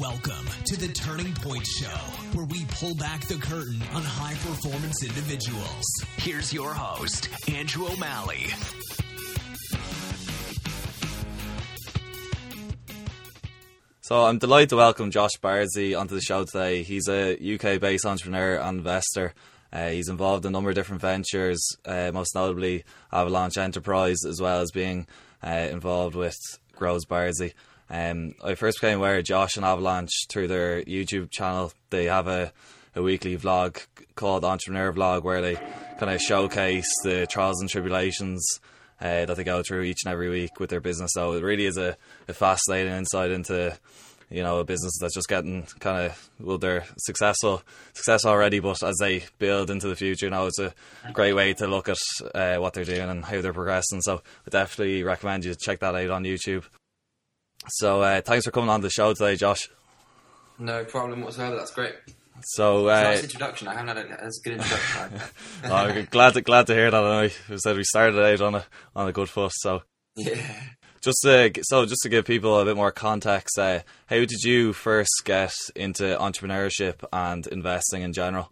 Welcome to the Turning Point Show, where we pull back the curtain on high-performance individuals. Here's your host, Andrew O'Malley. So I'm delighted to welcome Josh Barzy onto the show today. He's a UK-based entrepreneur and investor. He's involved in a number of different ventures, most notably Avalanche Enterprise, as well as being involved with Grows Barzy. I first became aware of Josh and Avalanche through their YouTube channel. They have a weekly vlog called Entrepreneur Vlog, where they kind of showcase the trials and tribulations that they go through each and every week with their business. So it really is a fascinating insight into, you know, a business that's just getting kind of, well, they're successful already, but as they build into the future, you know, it's a great way to look at what they're doing and how they're progressing. So I definitely recommend you check that out on YouTube. So thanks for coming on the show today, Josh. No problem whatsoever. That's great. So nice introduction. I haven't had as good introduction. I'm glad to hear that. I said we started out on a good foot. So yeah. Just to give people a bit more context, how did you first get into entrepreneurship and investing in general?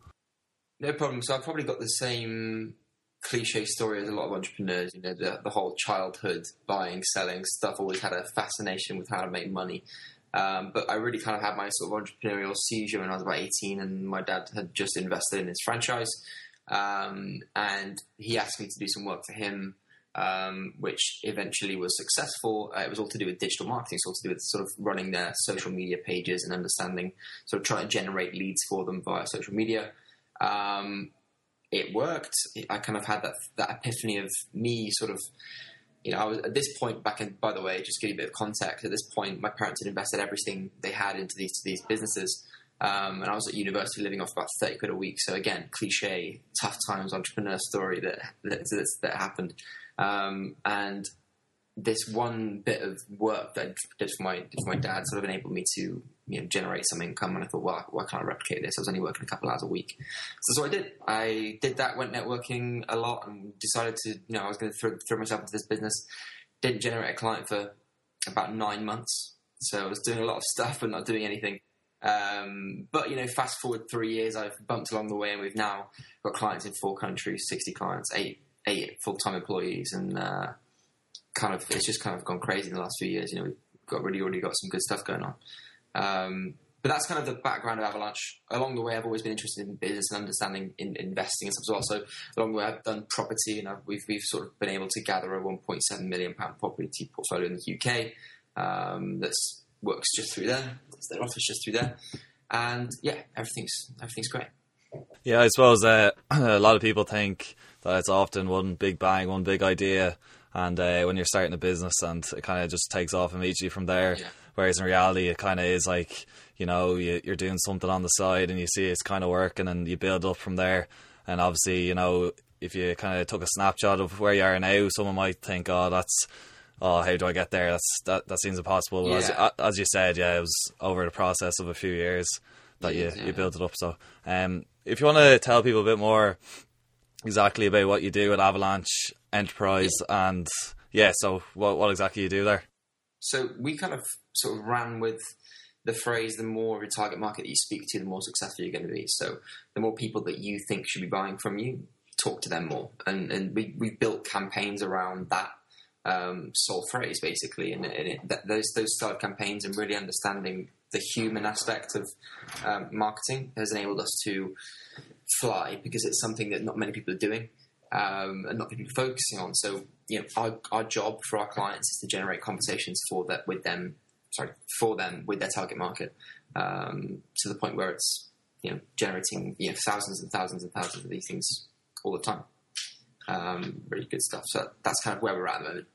No problem. So I've probably got the same cliche story as a lot of entrepreneurs. You know, the whole childhood buying, selling stuff, always had a fascination with how to make money. But I really kind of had my sort of entrepreneurial seizure when I was about 18, and my dad had just invested in his franchise, and he asked me to do some work for him, which eventually was successful. It was all to do with digital marketing, so all to do with sort of running their social media pages and understanding, sort of trying to generate leads for them via social media. It worked. I kind of had that epiphany of me sort of, you know, I was at this point back in, by the way, just give you a bit of context, at this point, my parents had invested everything they had into these businesses. And I was at university living off about 30 quid a week. So again, cliche, tough times, entrepreneur story that happened. And this one bit of work that I did for my dad sort of enabled me to, you know, generate some income. And I thought, well, why can't I replicate this? I was only working a couple hours a week. So I did. I did that, went networking a lot, and decided to, you know, I was going to throw myself into this business. Didn't generate a client for about 9 months. So I was doing a lot of stuff and not doing anything. But, you know, fast forward 3 years, I've bumped along the way, and we've now got clients in 4 countries, 60 clients, eight full-time employees, and it's just kind of gone crazy in the last few years. You know, we've got already got some good stuff going on. But that's kind of the background of Avalanche. Along the way, I've always been interested in business and understanding investing and stuff as well. So along the way, I've done property, and we've sort of been able to gather a £1.7 million property portfolio in the UK. That works just through there. That's their office just through there. And yeah, everything's great. Yeah, I suppose a lot of people think that it's often one big bang, one big idea, and when you're starting a business, and it kind of just takes off immediately from there. Yeah. Whereas in reality, it kind of is like, you know, you're doing something on the side and you see it's kind of working and you build up from there. And obviously, you know, if you kind of took a snapshot of where you are now, someone might think, how do I get there? That seems impossible. But yeah, as you said, yeah, it was over the process of a few years that you built it up. So if you want to tell people a bit more exactly about what you do at Avalanche Enterprise, and so what exactly you do there? So we kind of sort of ran with the phrase, the more of your target market that you speak to, the more successful you're going to be. So the more people that you think should be buying from you, talk to them more. And we built campaigns around that sole phrase, basically. And those style of campaigns and really understanding the human aspect of marketing has enabled us to fly, because it's something that not many people are doing and not people are focusing on. So, you know, our job for our clients is to generate conversations for them with their target market, to the point where it's, you know, generating, you know, thousands and thousands and thousands of these things all the time. Really good stuff. So that's kind of where we're at the moment.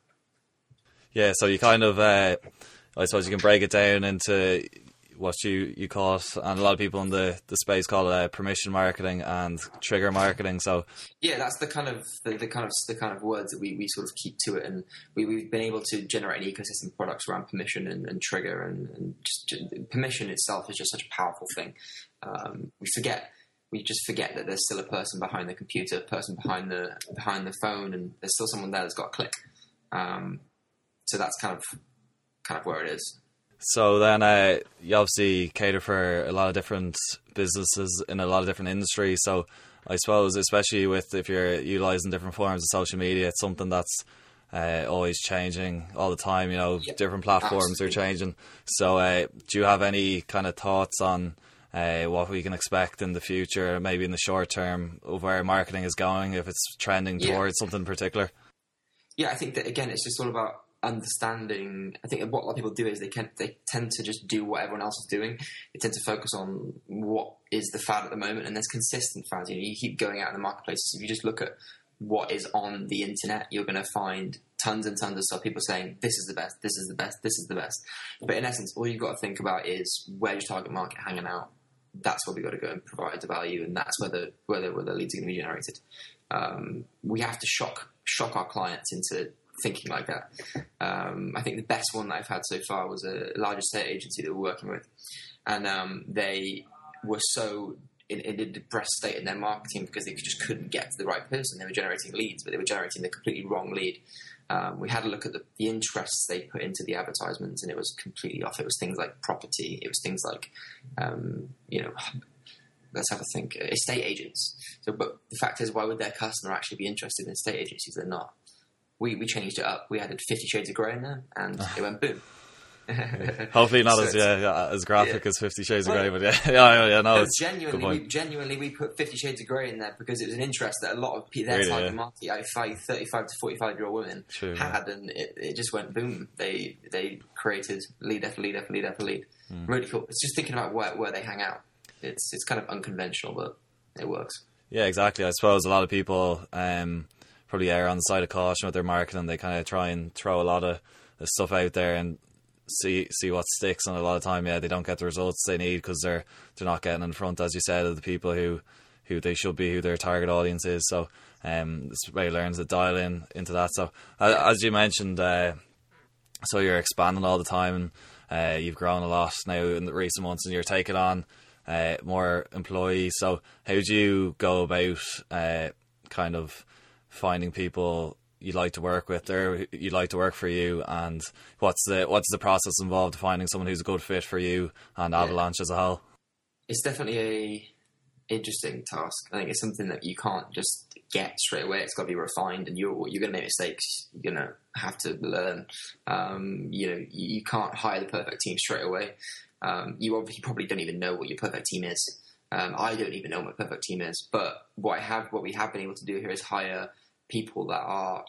Yeah. So you kind of, I suppose you can break it down into what you call it, and a lot of people in the space call it permission marketing and trigger marketing. So yeah, that's the kind of words that we sort of keep to it, and we've been able to generate an ecosystem of products around permission and trigger, and just permission itself is just such a powerful thing. We just forget that there's still a person behind the computer, a person behind the phone, and there's still someone there that's got a click. So that's kind of where it is. So then you obviously cater for a lot of different businesses in a lot of different industries. So I suppose, especially with if you're utilizing different forms of social media, it's something that's always changing all the time, you know, different platforms absolutely. Are changing. So do you have any kind of thoughts on what we can expect in the future, maybe in the short term, of where marketing is going, if it's trending towards something particular? Yeah, I think that, again, it's just all about understanding. I think what a lot of people do is they tend to just do what everyone else is doing. They tend to focus on what is the fad at the moment, and there's consistent fads. You know, you keep going out in the marketplaces. If you just look at what is on the internet, you're going to find tons and tons of stuff, people saying, this is the best, this is the best, this is the best. But in essence, all you've got to think about is where your target market hanging out. That's where we've got to go and provide the value, and that's where the leads are going to be generated. We have to shock our clients into thinking like that. I think the best one that I've had so far was a large estate agency that we're working with, and they were so in a depressed state in their marketing because they just couldn't get to the right person. They were generating leads, but they were generating the completely wrong lead. We had a look at the interests they put into the advertisements, and it was completely off. It was things like property. It was things like, let's have a think, estate agents. So, but the fact is, why would their customer actually be interested in estate agencies? They're not. We changed it up. We added 50 Shades of Grey in there, and it went boom. Hopefully not as graphic as 50 Shades of Grey, but we put 50 Shades of Grey in there because it was an interest that a lot of their target market, 35 to 45-year-old women had, and it just went boom. They created lead after lead after lead after lead. Really cool. It's just thinking about where they hang out. It's kind of unconventional, but it works. Yeah, exactly. I suppose a lot of people probably err on the side of caution with their marketing. They kind of try and throw a lot of stuff out there and see what sticks, and a lot of time they don't get the results they need because they're not getting in front, as you said, of the people who they should be, who their target audience is. So everybody learns to dial into that. So as you mentioned, so you're expanding all the time, and you've grown a lot now in the recent months, and you're taking on more employees. So how do you go about kind of finding people you'd like to work with, or you'd like to work for you, and what's the process involved in finding someone who's a good fit for you and Avalanche as a whole? It's definitely an interesting task. I think it's something that you can't just get straight away. It's got to be refined, and you're going to make mistakes. You're going to have to learn. You can't hire the perfect team straight away. You obviously probably don't even know what your perfect team is. I don't even know what my perfect team is. But what we have been able to do here is hire people that are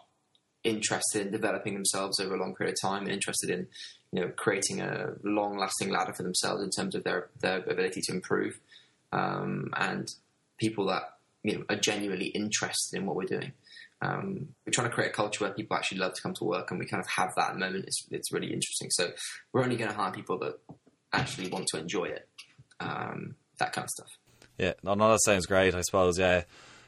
interested in developing themselves over a long period of time, and interested in, creating a long-lasting ladder for themselves in terms of their ability to improve, and people that are genuinely interested in what we're doing. We're trying to create a culture where people actually love to come to work, and we kind of have that at the moment. It's really interesting. So we're only going to hire people that actually want to enjoy it, that kind of stuff. Yeah, no, that sounds great. I suppose,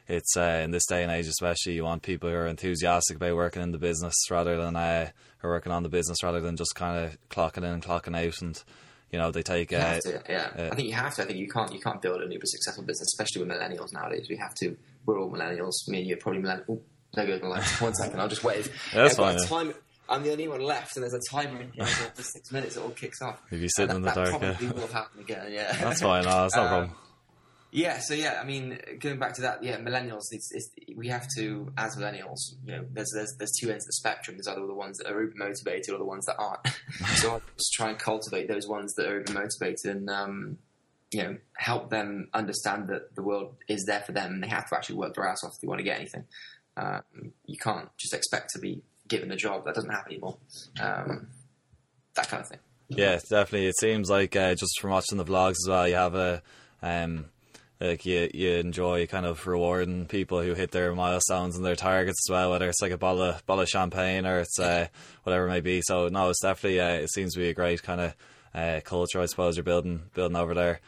it's in this day and age especially, you want people who are enthusiastic about working in the business rather than or working on the business rather than just kind of clocking in and clocking out, and they take it. I think you have to. I think you can't build a new successful business, especially with millennials nowadays. We have to. We're all millennials. Me and you are probably millennials. Oh, there goes my line. One second, I'll just wave. That's fine. I'm the only one left, and there's a timer in here for 6 minutes. It all kicks off. If you sit in the dark, probably will happen again. Yeah, that's fine. No, that's no problem. Yeah, so going back to that, millennials. We have to, as millennials, there's two ends of the spectrum. There's either the ones that are uber motivated or the ones that aren't. So I just try and cultivate those ones that are uber motivated, and help them understand that the world is there for them, and they have to actually work their ass off if they want to get anything. You can't just expect to be given a job. That doesn't happen anymore. That kind of thing. Yeah, definitely. It seems like just from watching the vlogs as well, you have a like you enjoy kind of rewarding people who hit their milestones and their targets as well, whether it's like a bottle of champagne or it's whatever it may be. So no, it's definitely it seems to be a great kind of culture, I suppose, you're building over there.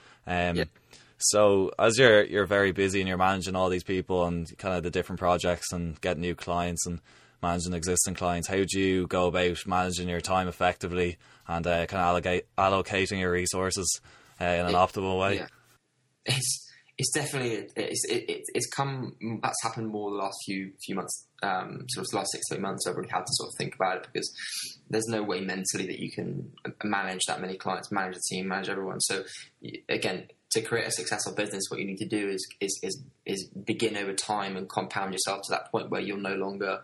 So as you're very busy and you're managing all these people and kind of the different projects and getting new clients and managing existing clients, how do you go about managing your time effectively and kind of allocating your resources in an optimal way? Yeah. It's definitely, it's come, that's happened more the last few months sort of the last 6 to 8 months, I've really had to sort of think about it, because there's no way mentally that you can manage that many clients, manage the team, manage everyone. So again, to create a successful business, what you need to do is begin over time and compound yourself to that point where you're no longer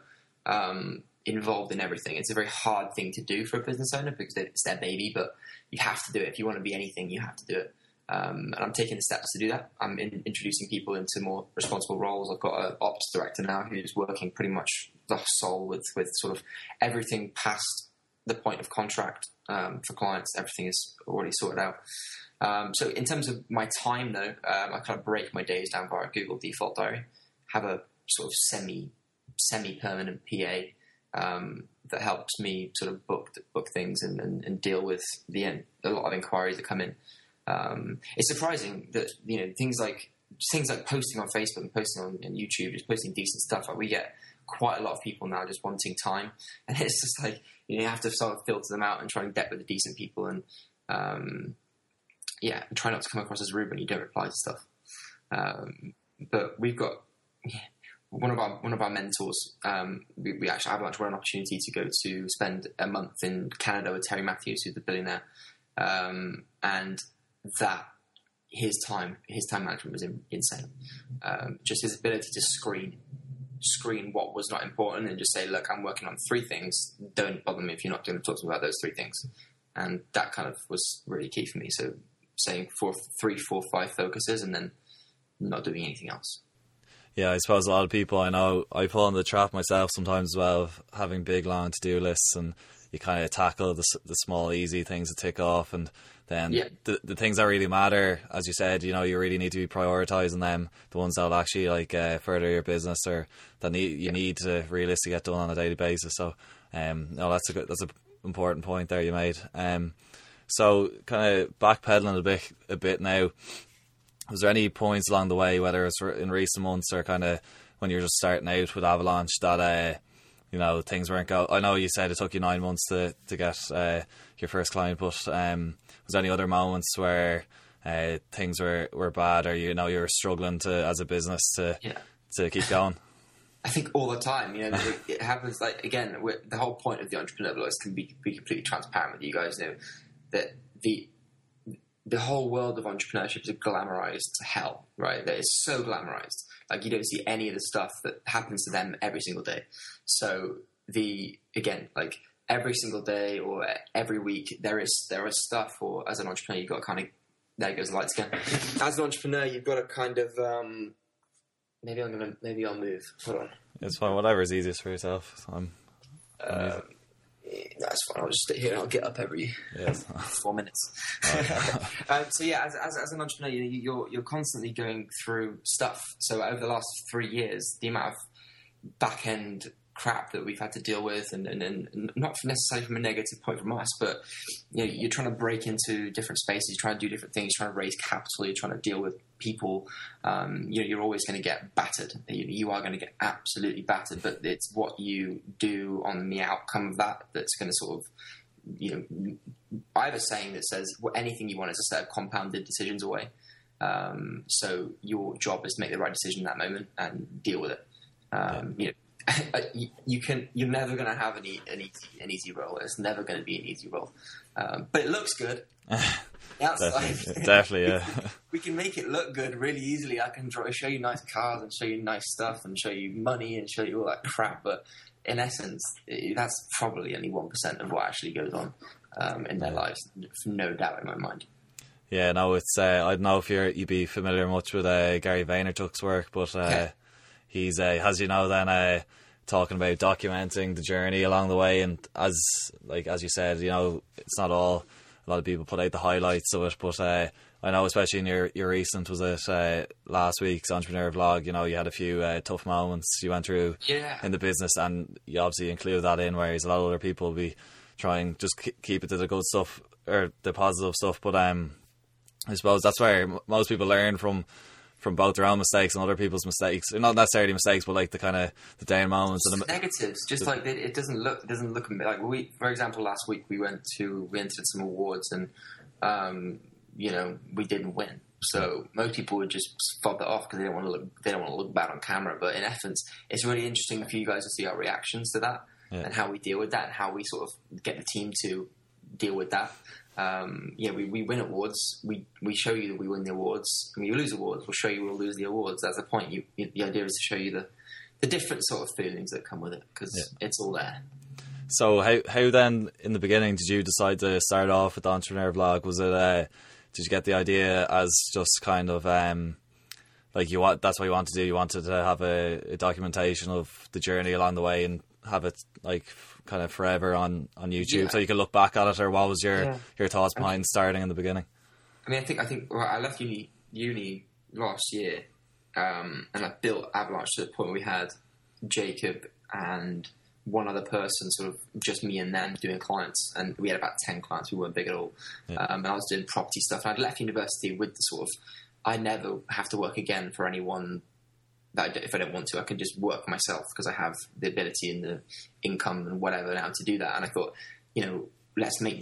involved in everything. It's a very hard thing to do for a business owner because it's their baby, but you have to do it. If you want to be anything, you have to do it. And I'm taking the steps to do that. I'm introducing people into more responsible roles. I've got an ops director now who's working pretty much the soul with sort of everything past the point of contract for clients. Everything is already sorted out. So in terms of my time, though, I kind of break my days down via Google Default Diary, have a sort of semi-permanent PA that helps me sort of book things and deal with a lot of inquiries that come in. It's surprising that, you know, things like posting on Facebook and posting on YouTube, just posting decent stuff. Like, we get quite a lot of people now just wanting time, and it's just like, you know, you have to sort of filter them out and try and get with the decent people, and try not to come across as rude when you don't reply to stuff. But we've got one of our mentors. We actually Avalanche were an opportunity to go to spend a month in Canada with Terry Matthews, who's the billionaire, and that his time management was insane. Just his ability to screen what was not important and just say, look, I'm working on 3 things. Don't bother me if you're not going to talk to me about those 3 things. And that kind of was really key for me. So saying 3, 4, 5 focuses and then not doing anything else. Yeah, I suppose a lot of people I know, I fall in the trap myself sometimes as well, of having big, long to-do lists, and you kind of tackle the small, easy things to tick off, and then the things that really matter, as you said, you know, you really need to be prioritizing them, the ones that will actually like further your business or that need to realistically get done on a daily basis. So that's an important point there you made. So kind of backpedaling a bit now, was there any points along the way, whether it's in recent months or kind of when you're just starting out with Avalanche, that you know, things weren't going? I know you said it took you 9 months to get your first client, but was there any other moments where things were bad, or you know, you were struggling as a business to keep going? I think all the time, you know, it happens. Like, again, the whole point of the Entrepreneur Vlog is to be completely transparent with you guys. You know that the whole world of entrepreneurship is a glamorized hell, right? That is so glamorized. Like, you don't see any of the stuff that happens to them every single day. So again, every single day or every week, there is stuff. Or as an entrepreneur, you've got to kind of, there goes the lights again. As an entrepreneur, you've got to kind of maybe I'll move. Hold on. It's fine. Whatever is easiest for yourself. That's fine. I'll just sit here and I'll get up every 4 minutes. Oh, yeah. As an entrepreneur, you're constantly going through stuff. So over the last 3 years, the amount of back end crap that we've had to deal with, and not necessarily from a negative point from us, but you know, you're trying to break into different spaces, you're trying to do different things, you're trying to raise capital, you're trying to deal with people. You know, you're always going to get battered. You are going to get absolutely battered, but it's what you do on the outcome of that that's going to sort of, you know, I have a saying that says, well, anything you want is a set of compounded decisions away. So your job is to make the right decision in that moment and deal with it. You know, you're never going to have an easy role. It's never going to be an easy role, but it looks good. Definitely, yeah. We can make it look good really easily. I can show you nice cars and show you nice stuff and show you money and show you all that crap. But in essence, that's probably only 1% of what actually goes on in their lives. No doubt in my mind. Yeah, no, it's. I don't know if you'd be familiar much with Gary Vaynerchuk's work, but. He's, as you know, then talking about documenting the journey along the way, and as you said, you know, it's not all. A lot of people put out the highlights of it, but I know, especially in your recent, was it last week's Entrepreneur Vlog? You know, you had a few tough moments you went through in the business, and you obviously include that in. Whereas a lot of other people will be trying just keep it to the good stuff or the positive stuff, but I suppose that's where most people learn from both their own mistakes and other people's mistakes. Not necessarily mistakes, but like the kind of the down moments and the negatives. Just like it doesn't look like we. For example, last week we entered some awards and you know, we didn't win. So most people would just fob that off because they don't want to look. They don't want to look bad on camera. But in essence, it's really interesting for you guys to see our reactions to that and how we deal with that and how we sort of get the team to deal with that. We win awards. We show you that we win the awards. When you lose awards, we'll show you we'll lose the awards. That's the point. The idea is to show you the different sort of feelings that come with it because it's all there. So how then in the beginning did you decide to start off with the Entrepreneur Vlog? Was it did you get the idea as just kind of that's what you wanted to do? You wanted to have a documentation of the journey along the way and have it like kind of forever on YouTube so you could look back at it? Or what was your thoughts behind starting in the beginning? I mean, I think I left uni last year and I built Avalanche to the point we had Jacob and one other person, sort of just me and them doing clients, and we had about 10 clients. We weren't big at all. And I was doing property stuff, and I'd left university with the sort of, I never have to work again for anyone. That if I don't want to, I can just work myself because I have the ability and the income and whatever now to do that. And I thought, let's take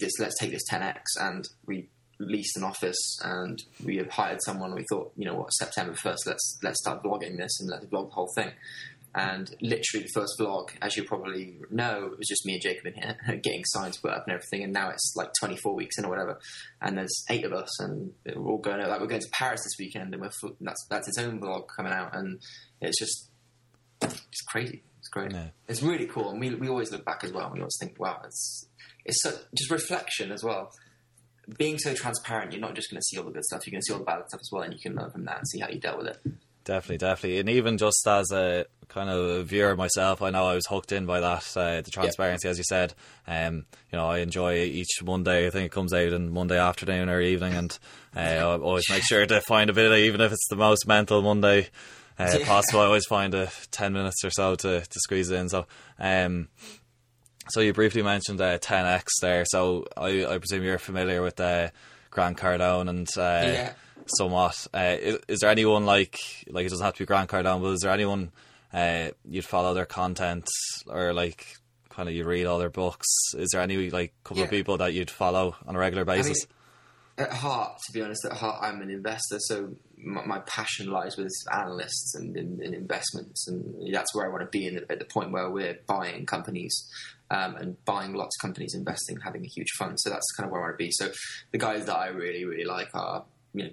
this 10x. And we leased an office and we had hired someone. We thought, September 1st, let's start vlogging this and let's vlog the whole thing. And literally the first vlog, as you probably know, it was just me and Jacob in here getting signs put up and everything. And now it's like 24 weeks in or whatever. And there's 8 of us and we're all going out. Like, we're going to Paris this weekend and that's its own vlog coming out. And it's just, it's crazy. It's great. Yeah. It's really cool. And we always look back as well. And we always think, wow, it's so, just reflection as well. Being so transparent, you're not just going to see all the good stuff. You're going to see all the bad stuff as well. And you can learn from that and see how you dealt with it. Definitely. And even just as a kind of viewer myself, I know I was hooked in by that, the transparency, as you said. I enjoy each Monday. I think it comes out on Monday afternoon or evening, and I always make sure to find a bit of, even if it's the most mental Monday possible, I always find 10 minutes or so to squeeze in. So, so you briefly mentioned 10X there. So I presume you're familiar with Grant Cardone and... somewhat. Is there anyone like it doesn't have to be Grant Cardone, but is there anyone you'd follow their content or like kind of you read all their books? Is there any like couple of people that you'd follow on a regular basis? I mean, to be honest, at heart, I'm an investor, so my passion lies with analysts and in investments, and that's where I want to be at the point where we're buying companies. And buying lots of companies, investing, having a huge fund. So that's kind of where I want to be. So the guys that I really, really like are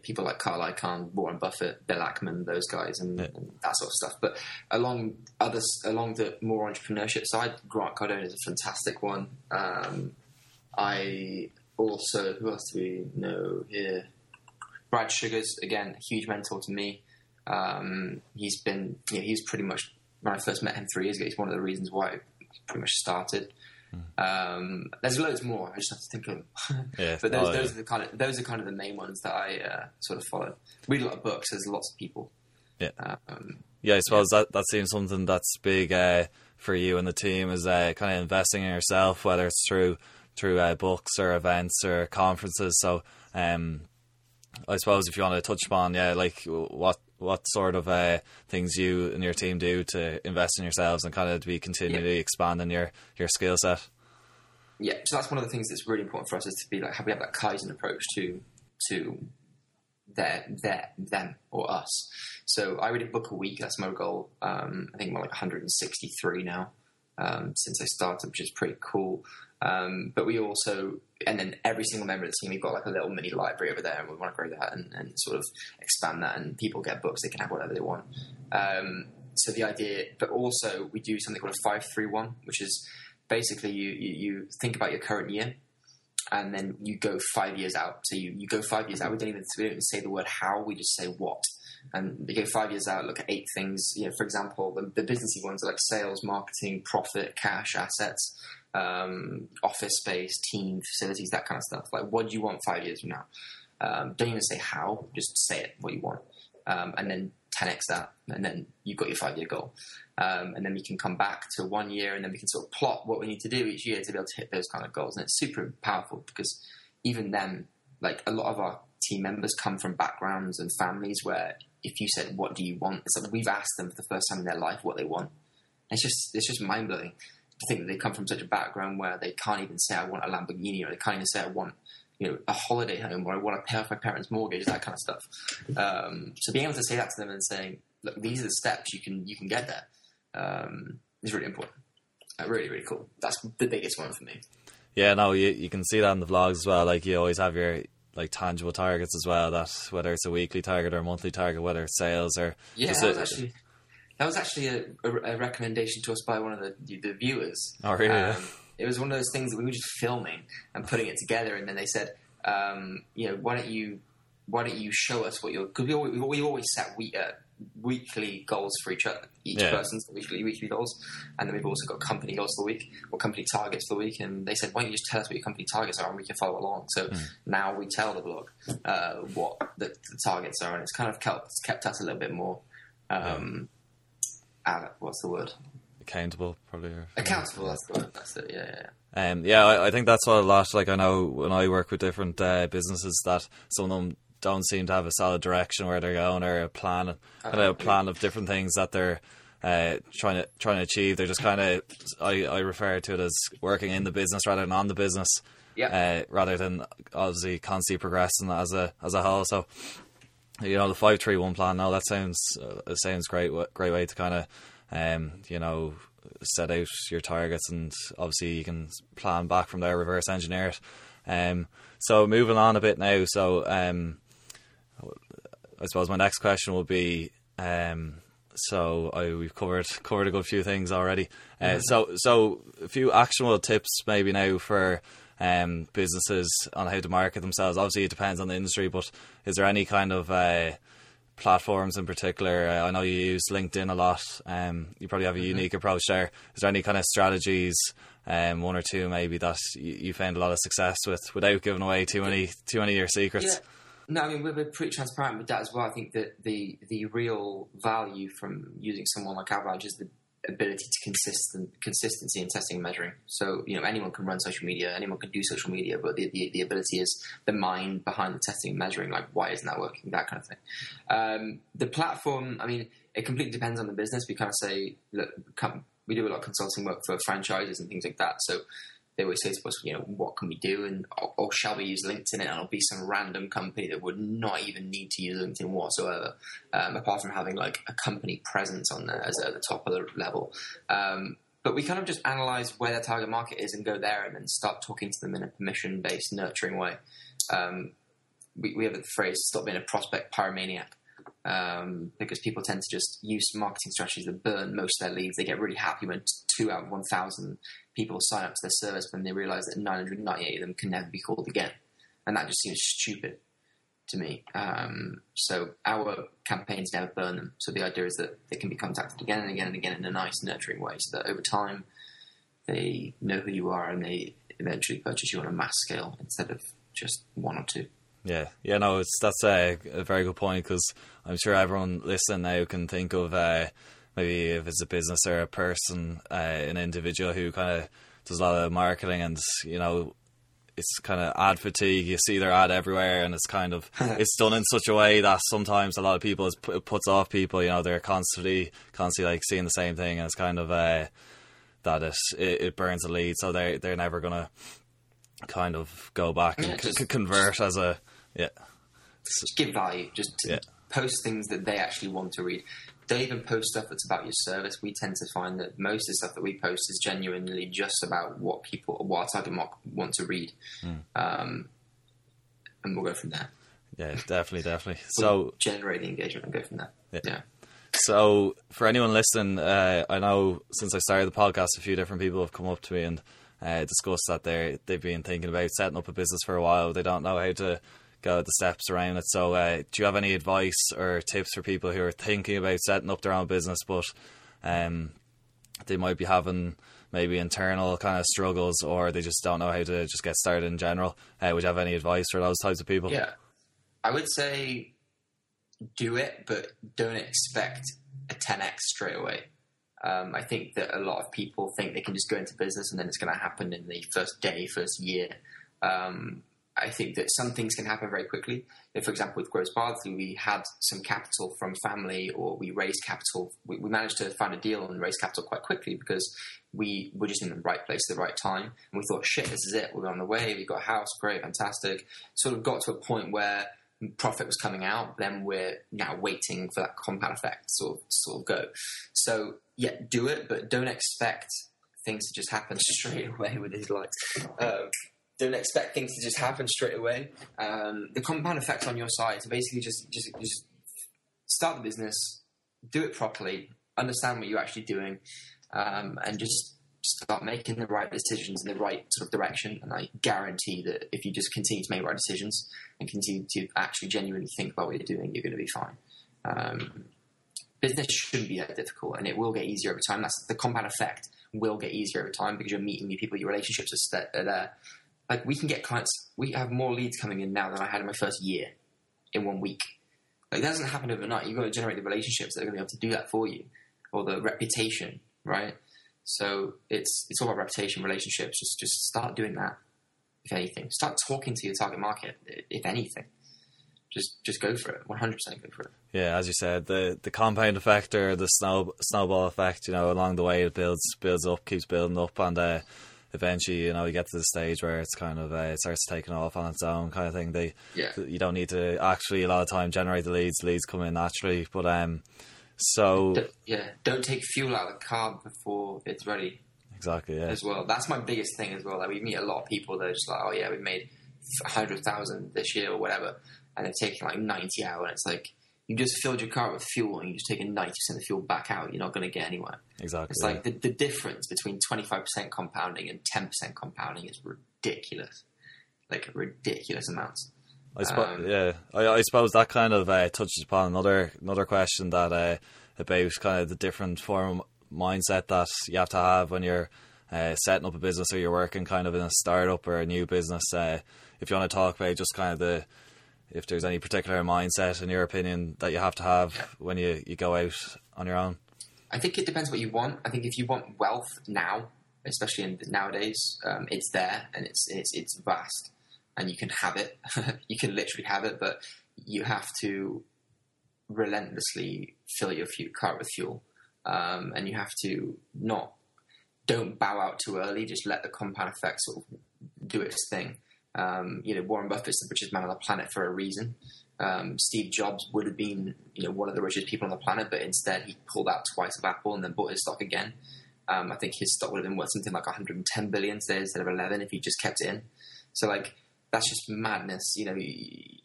people like Carl Icahn, Warren Buffett, Bill Ackman, those guys, and that sort of stuff. But along the more entrepreneurship side, Grant Cardone is a fantastic one. I also, who else do we know here? Brad Sugars, again, huge mentor to me. He's been, he's pretty much, when I first met him 3 years ago, he's one of the reasons why I pretty much started. There's loads more. I just have to think of them. But those are kind of the main ones that I sort of follow. Read a lot of books. There's lots of people. I suppose that seems something that's big for you and the team is kind of investing in yourself, whether it's through books or events or conferences. So I suppose if you want to touch upon what sort of things you and your team do to invest in yourselves and kind of to be continually expanding your skill set. Yeah, so that's one of the things that's really important for us is to be like, have we have that Kaizen approach to them or us. So I read a book a week. That's my goal. I think I'm like 163 now since I started, which is pretty cool. But we also, and then every single member of the team, we've got like a little mini library over there, and we want to grow that and sort of expand that. And people get books; they can have whatever they want. So the idea, but also we do something called a 5-3-1, which is basically you think about your current year, and then you go 5 years out. So you go 5 years out. We don't even say the word how; we just say what. And you go 5 years out, look at 8 things. For example, the businessy ones are like sales, marketing, profit, cash, assets. Office space, team, facilities, that kind of stuff. Like, what do you want 5 years from now? Don't even say how, just say it, what you want. And then 10x that, and then you've got your 5-year goal. And then we can come back to 1 year, and then we can sort of plot what we need to do each year to be able to hit those kind of goals. And it's super powerful because even then, like a lot of our team members come from backgrounds and families where if you said, what do you want? It's like we've asked them for the first time in their life what they want. And it's just mind-blowing. I think that they come from such a background where they can't even say I want a Lamborghini, or they can't even say I want you know, a holiday home, or I want to pay off my parents' mortgage, that kind of stuff. So being able to say that to them and saying, look, these are the steps you can get there, is really important. Really, really cool. That's the biggest one for me. Yeah, no, you can see that in the vlogs as well. Like, you always have your like tangible targets as well, that whether it's a weekly target or a monthly target, whether it's sales or... Yeah, that was actually a recommendation to us by one of the viewers. Oh, really? It was one of those things that we were just filming and putting it together, and then they said, you know, why don't you show us what your... Because we always set weekly goals for each person's weekly goals, and then we've also got company goals for the week or company targets for the week, and they said, why don't you just tell us what your company targets are and we can follow along. So now we tell the blog what the targets are, and it's kind of kept us a little bit more what's the word? Accountable, probably. Accountable, that's the word. That's it, yeah. I think that's what a lot, like I know when I work with different businesses, that some of them don't seem to have a solid direction where they're going, or a plan of different things that they're trying to achieve. They're just kind of, I refer to it as working in the business rather than on the business, rather than obviously constantly progressing as a whole. So, you know, the 5-3-1 plan. No, that sounds great way to kind of you know, set out your targets, and obviously you can plan back from there, reverse engineer it. So moving on a bit now. So I suppose my next question will be, we've covered a good few things already. So a few actionable tips maybe now for businesses on how to market themselves. Obviously it depends on the industry, but is there any kind of platforms in particular? I know you use LinkedIn a lot. You probably have a unique approach there. Is there any kind of strategies, one or two maybe, that you found a lot of success with without giving away too many of your secrets? Yeah. No, I mean, we're pretty transparent with that as well. I think that the real value from using someone like Avalanche is the ability to consistency in testing and measuring. So, you know, anyone can run social media, anyone can do social media, but the ability is the mind behind the testing and measuring, like why isn't that working, that kind of thing. The platform, I mean, it completely depends on the business. We kind of say, look, we do a lot of consulting work for franchises and things like that. So they always say to us, you know, what can we do, and or shall we use LinkedIn? And it'll be some random company that would not even need to use LinkedIn whatsoever, apart from having like a company presence on there as at the top of the level. But we kind of just analyze where their target market is and go there, and then start talking to them in a permission-based, nurturing way. We have the phrase "stop being a prospect pyromaniac," because people tend to just use marketing strategies that burn most of their leads. They get really happy when 2 out of 1,000 people sign up to their service, when they realize that 998 of them can never be called again. And that just seems stupid to me. So our campaigns never burn them. So the idea is that they can be contacted again and again and again in a nice, nurturing way, so that over time they know who you are and they eventually purchase you on a mass scale instead of just one or two. Yeah, no, that's a very good point, because I'm sure everyone listening now can think of maybe if it's a business or a person, an individual who kind of does a lot of marketing, and, you know, it's kind of ad fatigue. You see their ad everywhere, and it's kind of it's done in such a way that sometimes a lot of people, it puts off people. You know, they're constantly like seeing the same thing, and it's kind of that it burns the lead, so they're never gonna kind of go back and convert as a... Yeah. Just give value. Just post things that they actually want to read. Don't even post stuff that's about your service. We tend to find that most of the stuff that we post is genuinely just about what our target market want to read. And we'll go from there. Yeah, definitely. We'll generate the engagement and go from there. Yeah. So for anyone listening, I know since I started the podcast, a few different people have come up to me and discussed that they've been thinking about setting up a business for a while. They don't know how to go the steps around it. So do you have any advice or tips for people who are thinking about setting up their own business, but they might be having maybe internal kind of struggles, or they just don't know how to just get started in general? Would you have any advice for those types of people? Yeah, I would say do it, but don't expect a 10x straight away. I think that a lot of people think they can just go into business and then it's going to happen in the first day, first year. I think that some things can happen very quickly. If, for example, with Grows Barzy, we had some capital from family, or we raised capital. We managed to find a deal and raise capital quite quickly because we were just in the right place at the right time. And we thought, shit, this is it. We're on the way. We've got a house. Great. Fantastic. Sort of got to a point where profit was coming out. Then we're now waiting for that compound effect sort of go. So, yeah, do it, but don't expect things to just happen straight away with these lights. Don't expect things to just happen straight away. The compound effect on your side, so basically just start the business, do it properly, understand what you're actually doing, and just start making the right decisions in the right sort of direction. And I guarantee that if you just continue to make right decisions and continue to actually genuinely think about what you're doing, you're going to be fine. Business shouldn't be that difficult, and it will get easier over time. That's the compound effect will get easier over time because you're meeting new people, your relationships are there. Like, we can get clients, we have more leads coming in now than I had in my first year in 1 week. Like, that doesn't happen overnight. You've got to generate the relationships that are going to be able to do that for you, or the reputation, right? So it's all about reputation, relationships. Just start doing that, if anything. Start talking to your target market, if anything. Just go for it, 100% go for it. Yeah, as you said, the compound effect, or the snowball effect, you know, along the way it builds up, keeps building up, and eventually, you know, you get to the stage where it's kind of it starts taking off on its own, kind of thing. You don't need to actually a lot of time generate the leads. Leads come in naturally, but don't take fuel out of the car before it's ready. Exactly. Yeah. As well, that's my biggest thing as well. Like, we meet a lot of people that are just like, oh yeah, we made 100,000 this year or whatever, and they're taking like 90 out, and it's like, you just filled your car with fuel and you just taking 90% of the fuel back out. You're not going to get anywhere. Exactly. It's like the difference between 25% compounding and 10% compounding is ridiculous. Like, ridiculous amounts. I suppose that kind of touches upon another question that about kind of the different form of mindset that you have to have when you're setting up a business, or you're working kind of in a startup or a new business. If you want to talk about just kind of if there's any particular mindset, in your opinion, that you have to have when you go out on your own? I think it depends what you want. I think if you want wealth now, especially nowadays, it's there and it's vast, and you can have it. You can literally have it, but you have to relentlessly fill your car with fuel, and you have to don't bow out too early. Just let the compound effect sort of do its thing. You know, Warren Buffett's the richest man on the planet for a reason. Steve Jobs would have been, you know, one of the richest people on the planet, but instead he pulled out twice of Apple and then bought his stock again. I think his stock would have been worth something like 110 billion today instead of 11 if he just kept it in. So, like, that's just madness. You know, the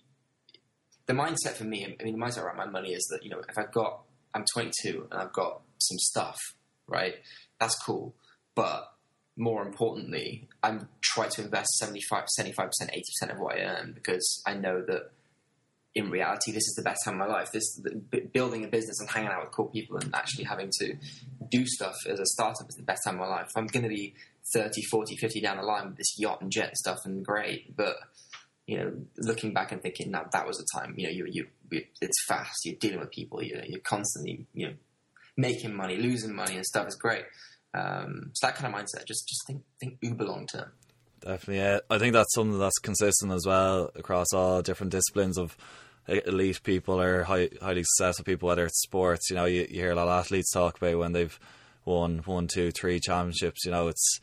mindset for me, I mean, the mindset around my money is that, you know, if I'm 22 and I've got some stuff, right? That's cool. But more importantly, I'm trying to invest 75%, 80% of what I earn, because I know that in reality, this is the best time of my life. Building a business and hanging out with cool people and actually having to do stuff as a startup is the best time of my life. If I'm going to be 30, 40, 50 down the line with this yacht and jet stuff, and great, but, you know, looking back and thinking that was a time, you know, it's fast, you're dealing with people, you're constantly, you know, making money, losing money and stuff is great. So that kind of mindset, just think uber long term. Definitely, yeah. I think that's something that's consistent as well across all different disciplines of elite people or highly successful people, whether it's sports. You know, you hear a lot of athletes talk about when they've won 1, 2, 3 championships. You know, it's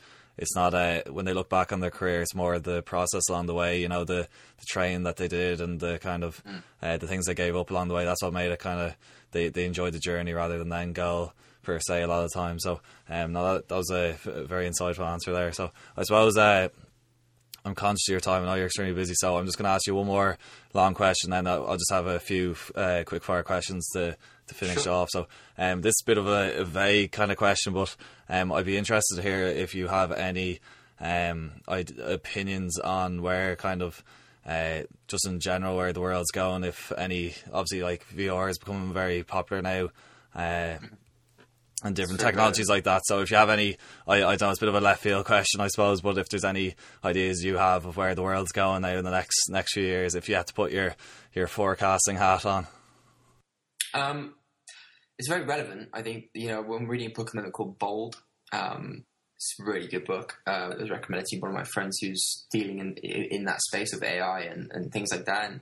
not when they look back on their career, it's more the process along the way. You know, the training that they did and the kind of the things they gave up along the way. That's what made it kind of they enjoyed the journey rather than the end goal, per se, a lot of the time. So that was a very insightful answer there. So I suppose I'm conscious of your time. I know you're extremely busy, so I'm just going to ask you one more long question, then I'll just have a few quick fire questions to finish off. So this is a bit of a vague kind of question, but I'd be interested to hear if you have any opinions on where kind of just in general where the world's going, if any. Obviously, like, VR is becoming very popular now, and different technologies like that. So if you have any, I don't know, it's a bit of a left field question, I suppose, but if there's any ideas you have of where the world's going now in the next few years, if you had to put your forecasting hat on. It's very relevant. I think, you know, I'm reading a book at the moment called Bold. It's a really good book. It was recommended to one of my friends who's dealing in that space of AI and things like that. And,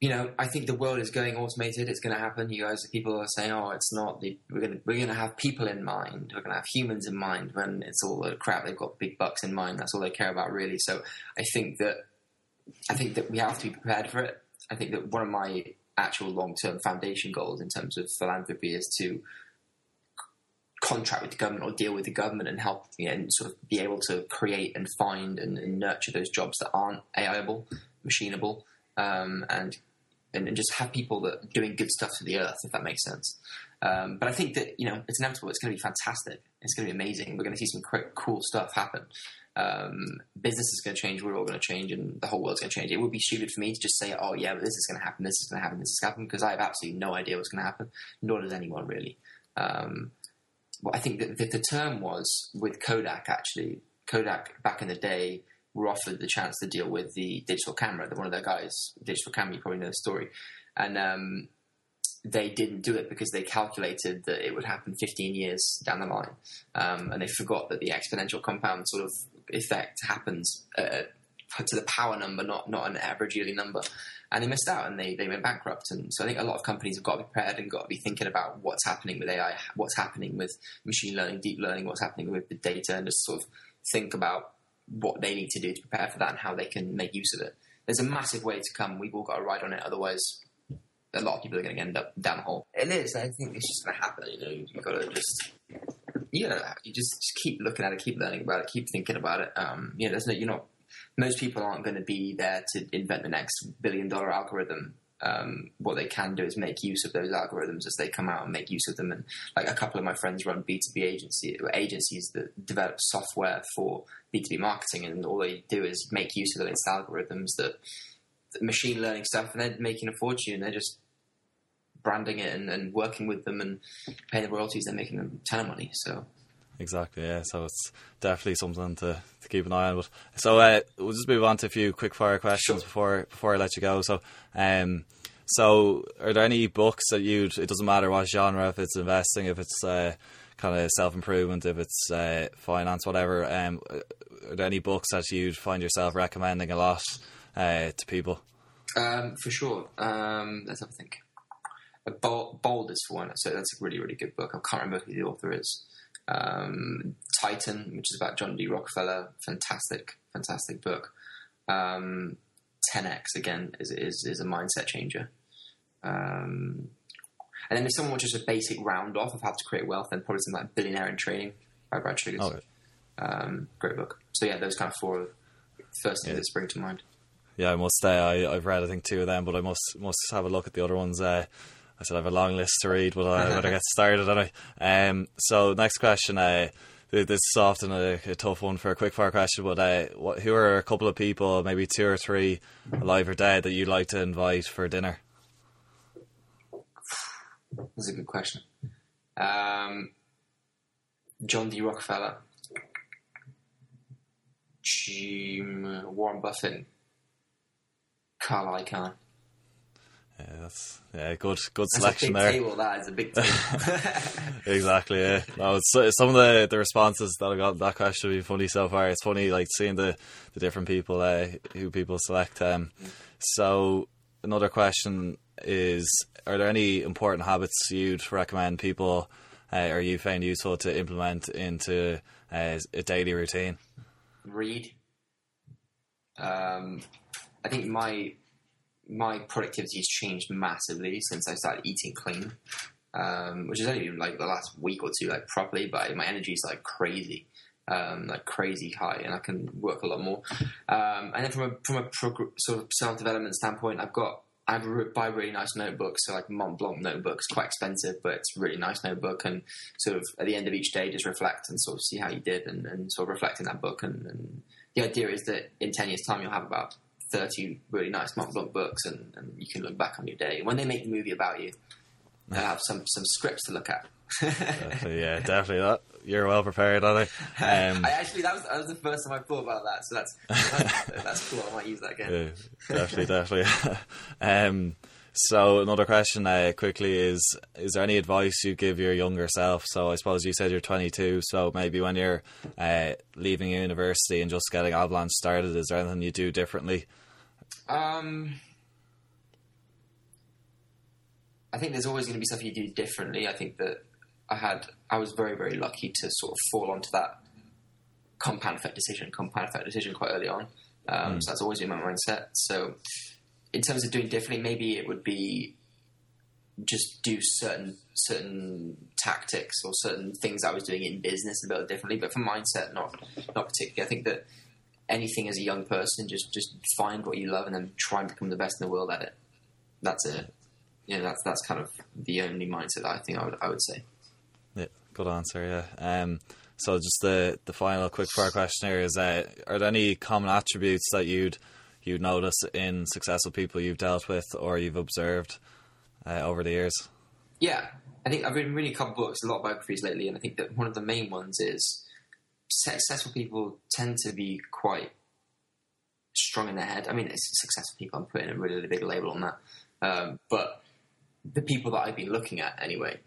you know, I think the world is going automated. It's going to happen. You guys, people are saying, "Oh, it's not. We're going to have people in mind. We're going to have humans in mind." When it's all the crap, they've got big bucks in mind. That's all they care about, really. So I think that we have to be prepared for it. I think that one of my actual long-term foundation goals in terms of philanthropy is to contract with the government or deal with the government and help, you know, and sort of be able to create and find and nurture those jobs that aren't AI-able, machinable, and just have people that are doing good stuff to the earth, if that makes sense. But I think that, you know, it's inevitable. It's going to be fantastic. It's going to be amazing. We're going to see some cool stuff happen. Business is going to change. We're all going to change, and the whole world's going to change. It would be stupid for me to just say, "Oh yeah, but this is going to happen. This is going to happen. This is going to happen," because I have absolutely no idea what's going to happen, nor does anyone really. Well, I think that the term was with Kodak, actually. Kodak, back in the day, were offered the chance to deal with the digital camera. One of their guys, digital camera, you probably know the story. And they didn't do it because they calculated that it would happen 15 years down the line. And they forgot that the exponential compound sort of effect happens to the power number, not an average yearly number. And they missed out, and they went bankrupt. And so I think a lot of companies have got to be prepared and got to be thinking about what's happening with AI, what's happening with machine learning, deep learning, what's happening with the data, and just sort of think about what they need to do to prepare for that and how they can make use of it. There's a massive way to come. We've all got to ride on it. Otherwise, a lot of people are going to end up down the hole. It is. I think it's just going to happen. You know, you've got to just, you know, you just keep looking at it, keep learning about it, keep thinking about it. You know, you're not. Most people aren't going to be there to invent the next billion-dollar algorithm. What they can do is make use of those algorithms as they come out and make use of them. And like a couple of my friends run B2B agencies that develop software for B2B marketing, and all they do is make use of the latest algorithms, the machine learning stuff, and they're making a fortune. They're just branding it and working with them and paying the royalties. They're making them a ton of money. So. Exactly, yeah. So it's definitely something to keep an eye on. But so we'll just move on to a few quick fire questions before I let you go. So, so are there any books that you'd? It doesn't matter what genre, if it's investing, if it's kind of self improvement, if it's finance, whatever. Are there any books that you'd find yourself recommending a lot to people? For sure. Let's have a think. Bold is one. So that's a really, really good book. I can't remember who the author is. Titan, which is about John D. Rockefeller, fantastic book. 10x again is a mindset changer. And then if someone wants just a basic round off of how to create wealth, then probably something like Billionaire in Training by Brad Sugars. Oh, right. Great book. So yeah, those kind of four are the first things that spring to mind. Yeah, I must say I've read I think two of them, but I must have a look at the other ones. I said I have a long list to read, but I better get started anyway. So next question, this is often a tough one for a quickfire question, but who are a couple of people, maybe two or three, alive or dead, that you'd like to invite for dinner? That's a good question. John D. Rockefeller, Warren Buffett, Carl Icahn. Yeah, good selection there. That's a big table. Exactly, yeah. No, some of the responses that I got to that question have been funny so far. It's funny, like, seeing the different people, who people select. So another question is, are there any important habits you'd recommend people, or you found useful to implement into a daily routine? Read. I think my productivity has changed massively since I started eating clean, which is only like the last week or two, like properly, but my energy is like crazy high, and I can work a lot more. And then from a sort of self-development standpoint, I buy a really nice notebook. So like Mont Blanc notebook's quite expensive, but it's a really nice notebook, and sort of at the end of each day, just reflect and sort of see how you did and sort of reflect in that book. And the idea is that in 10 years time, you'll have about 30 really nice Mont Blanc books, and you can look back on your day. When they make the movie about you, they'll have some scripts to look at. Yeah, definitely that. You're well prepared, aren't you? That was the first time I thought about that, so that's cool. I might use that again. Yeah, definitely. So another question quickly is there any advice you give your younger self? So I suppose you said you're 22, so maybe when you're leaving university and just getting Avalanche started, is there anything you do differently? I think there's always going to be stuff you do differently. I think that I was very, very lucky to sort of fall onto that compound effect decision quite early on. So that's always been my mindset. So in terms of doing differently, maybe it would be just do certain tactics or certain things I was doing in business a bit differently, but for mindset, not particularly. I think that anything as a young person, just find what you love and then try and become the best in the world at it. That's it. You know, that's kind of the only mindset that I think I would say. Yeah, good answer. Yeah. So just the final quick fire question here is: are there any common attributes that you'd notice in successful people you've dealt with or you've observed over the years? Yeah, I think I've been reading a couple books, a lot of biographies lately, and I think that one of the main ones is successful people tend to be quite strong in their head. I mean, it's successful people. I'm putting a really big label on that, but the people that I've been looking at anyway.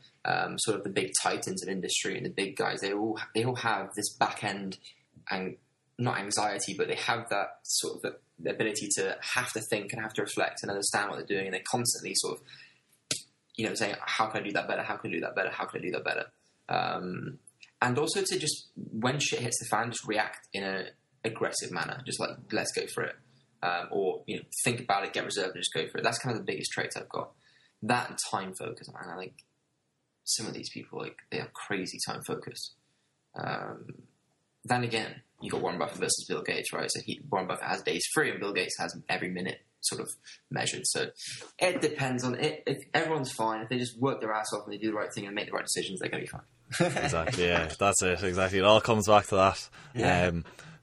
Sort of the big titans of industry and the big guys, they all have this back end, and not anxiety, but they have that sort of the ability to have to think and have to reflect and understand what they're doing, and they're constantly sort of, you know, saying, how can I do that better? How can I do that better? How can I do that better? And also to just, when shit hits the fan, just react in an aggressive manner, just like, let's go for it. Or, you know, think about it, get reserved and just go for it. That's kind of the biggest traits I've got. That and time focus, man. I think some of these people, like, they are crazy time focused. Then again, you got Warren Buffett versus Bill Gates, right? So Warren Buffett has days free and Bill Gates has every minute sort of measured. So it depends on it. If everyone's fine, if they just work their ass off and they do the right thing and make the right decisions, they're going to be fine. Exactly. Yeah, that's it. Exactly. It all comes back to that. Yeah.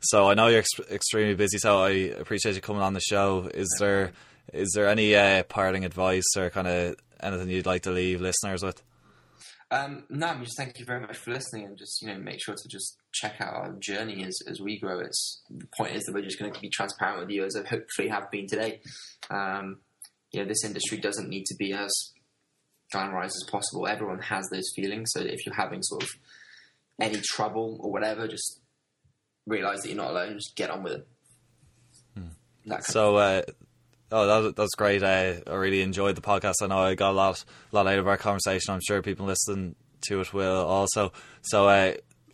So I know you're extremely busy, so I appreciate you coming on the show. Is there any parting advice or kind of anything you'd like to leave listeners with? No, I mean, just thank you very much for listening, and just, you know, make sure to just check out our journey as we grow. The point is that we're just going to be transparent with you as I hopefully have been today. You know, this industry doesn't need to be as glamorized as possible. Everyone has those feelings. So if you're having sort of any trouble or whatever, just realize that you're not alone. Just get on with it. That's great. I really enjoyed the podcast. I know I got a lot out of our conversation. I'm sure people listening to it will also. So,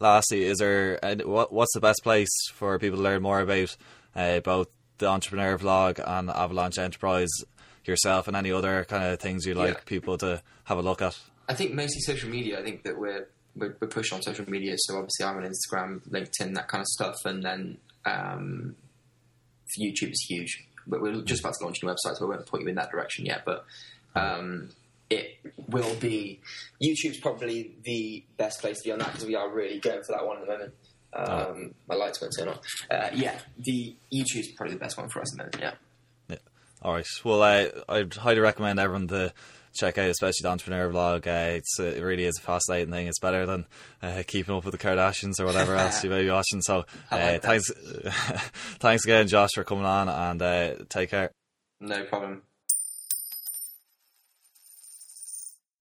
lastly, what's the best place for people to learn more about both the Entrepreneur Vlog and Avalanche Enterprise, yourself, and any other kind of things you'd like people to have a look at? I think mostly social media. I think that we're pushed on social media. So obviously, I'm on Instagram, LinkedIn, that kind of stuff, and then YouTube is huge. But we're just about to launch a new website, so I won't point you in that direction yet. But it will be... YouTube's probably the best place to be on that, because we are really going for that one at the moment. My lights won't turn on. YouTube's probably the best one for us at the moment, yeah. All right. Well, I'd highly recommend everyone to check out, especially the Entrepreneur Vlog. It really is a fascinating thing. It's better than keeping up with the Kardashians or whatever else you may be watching. So thanks again, Josh, for coming on, and take care. No problem.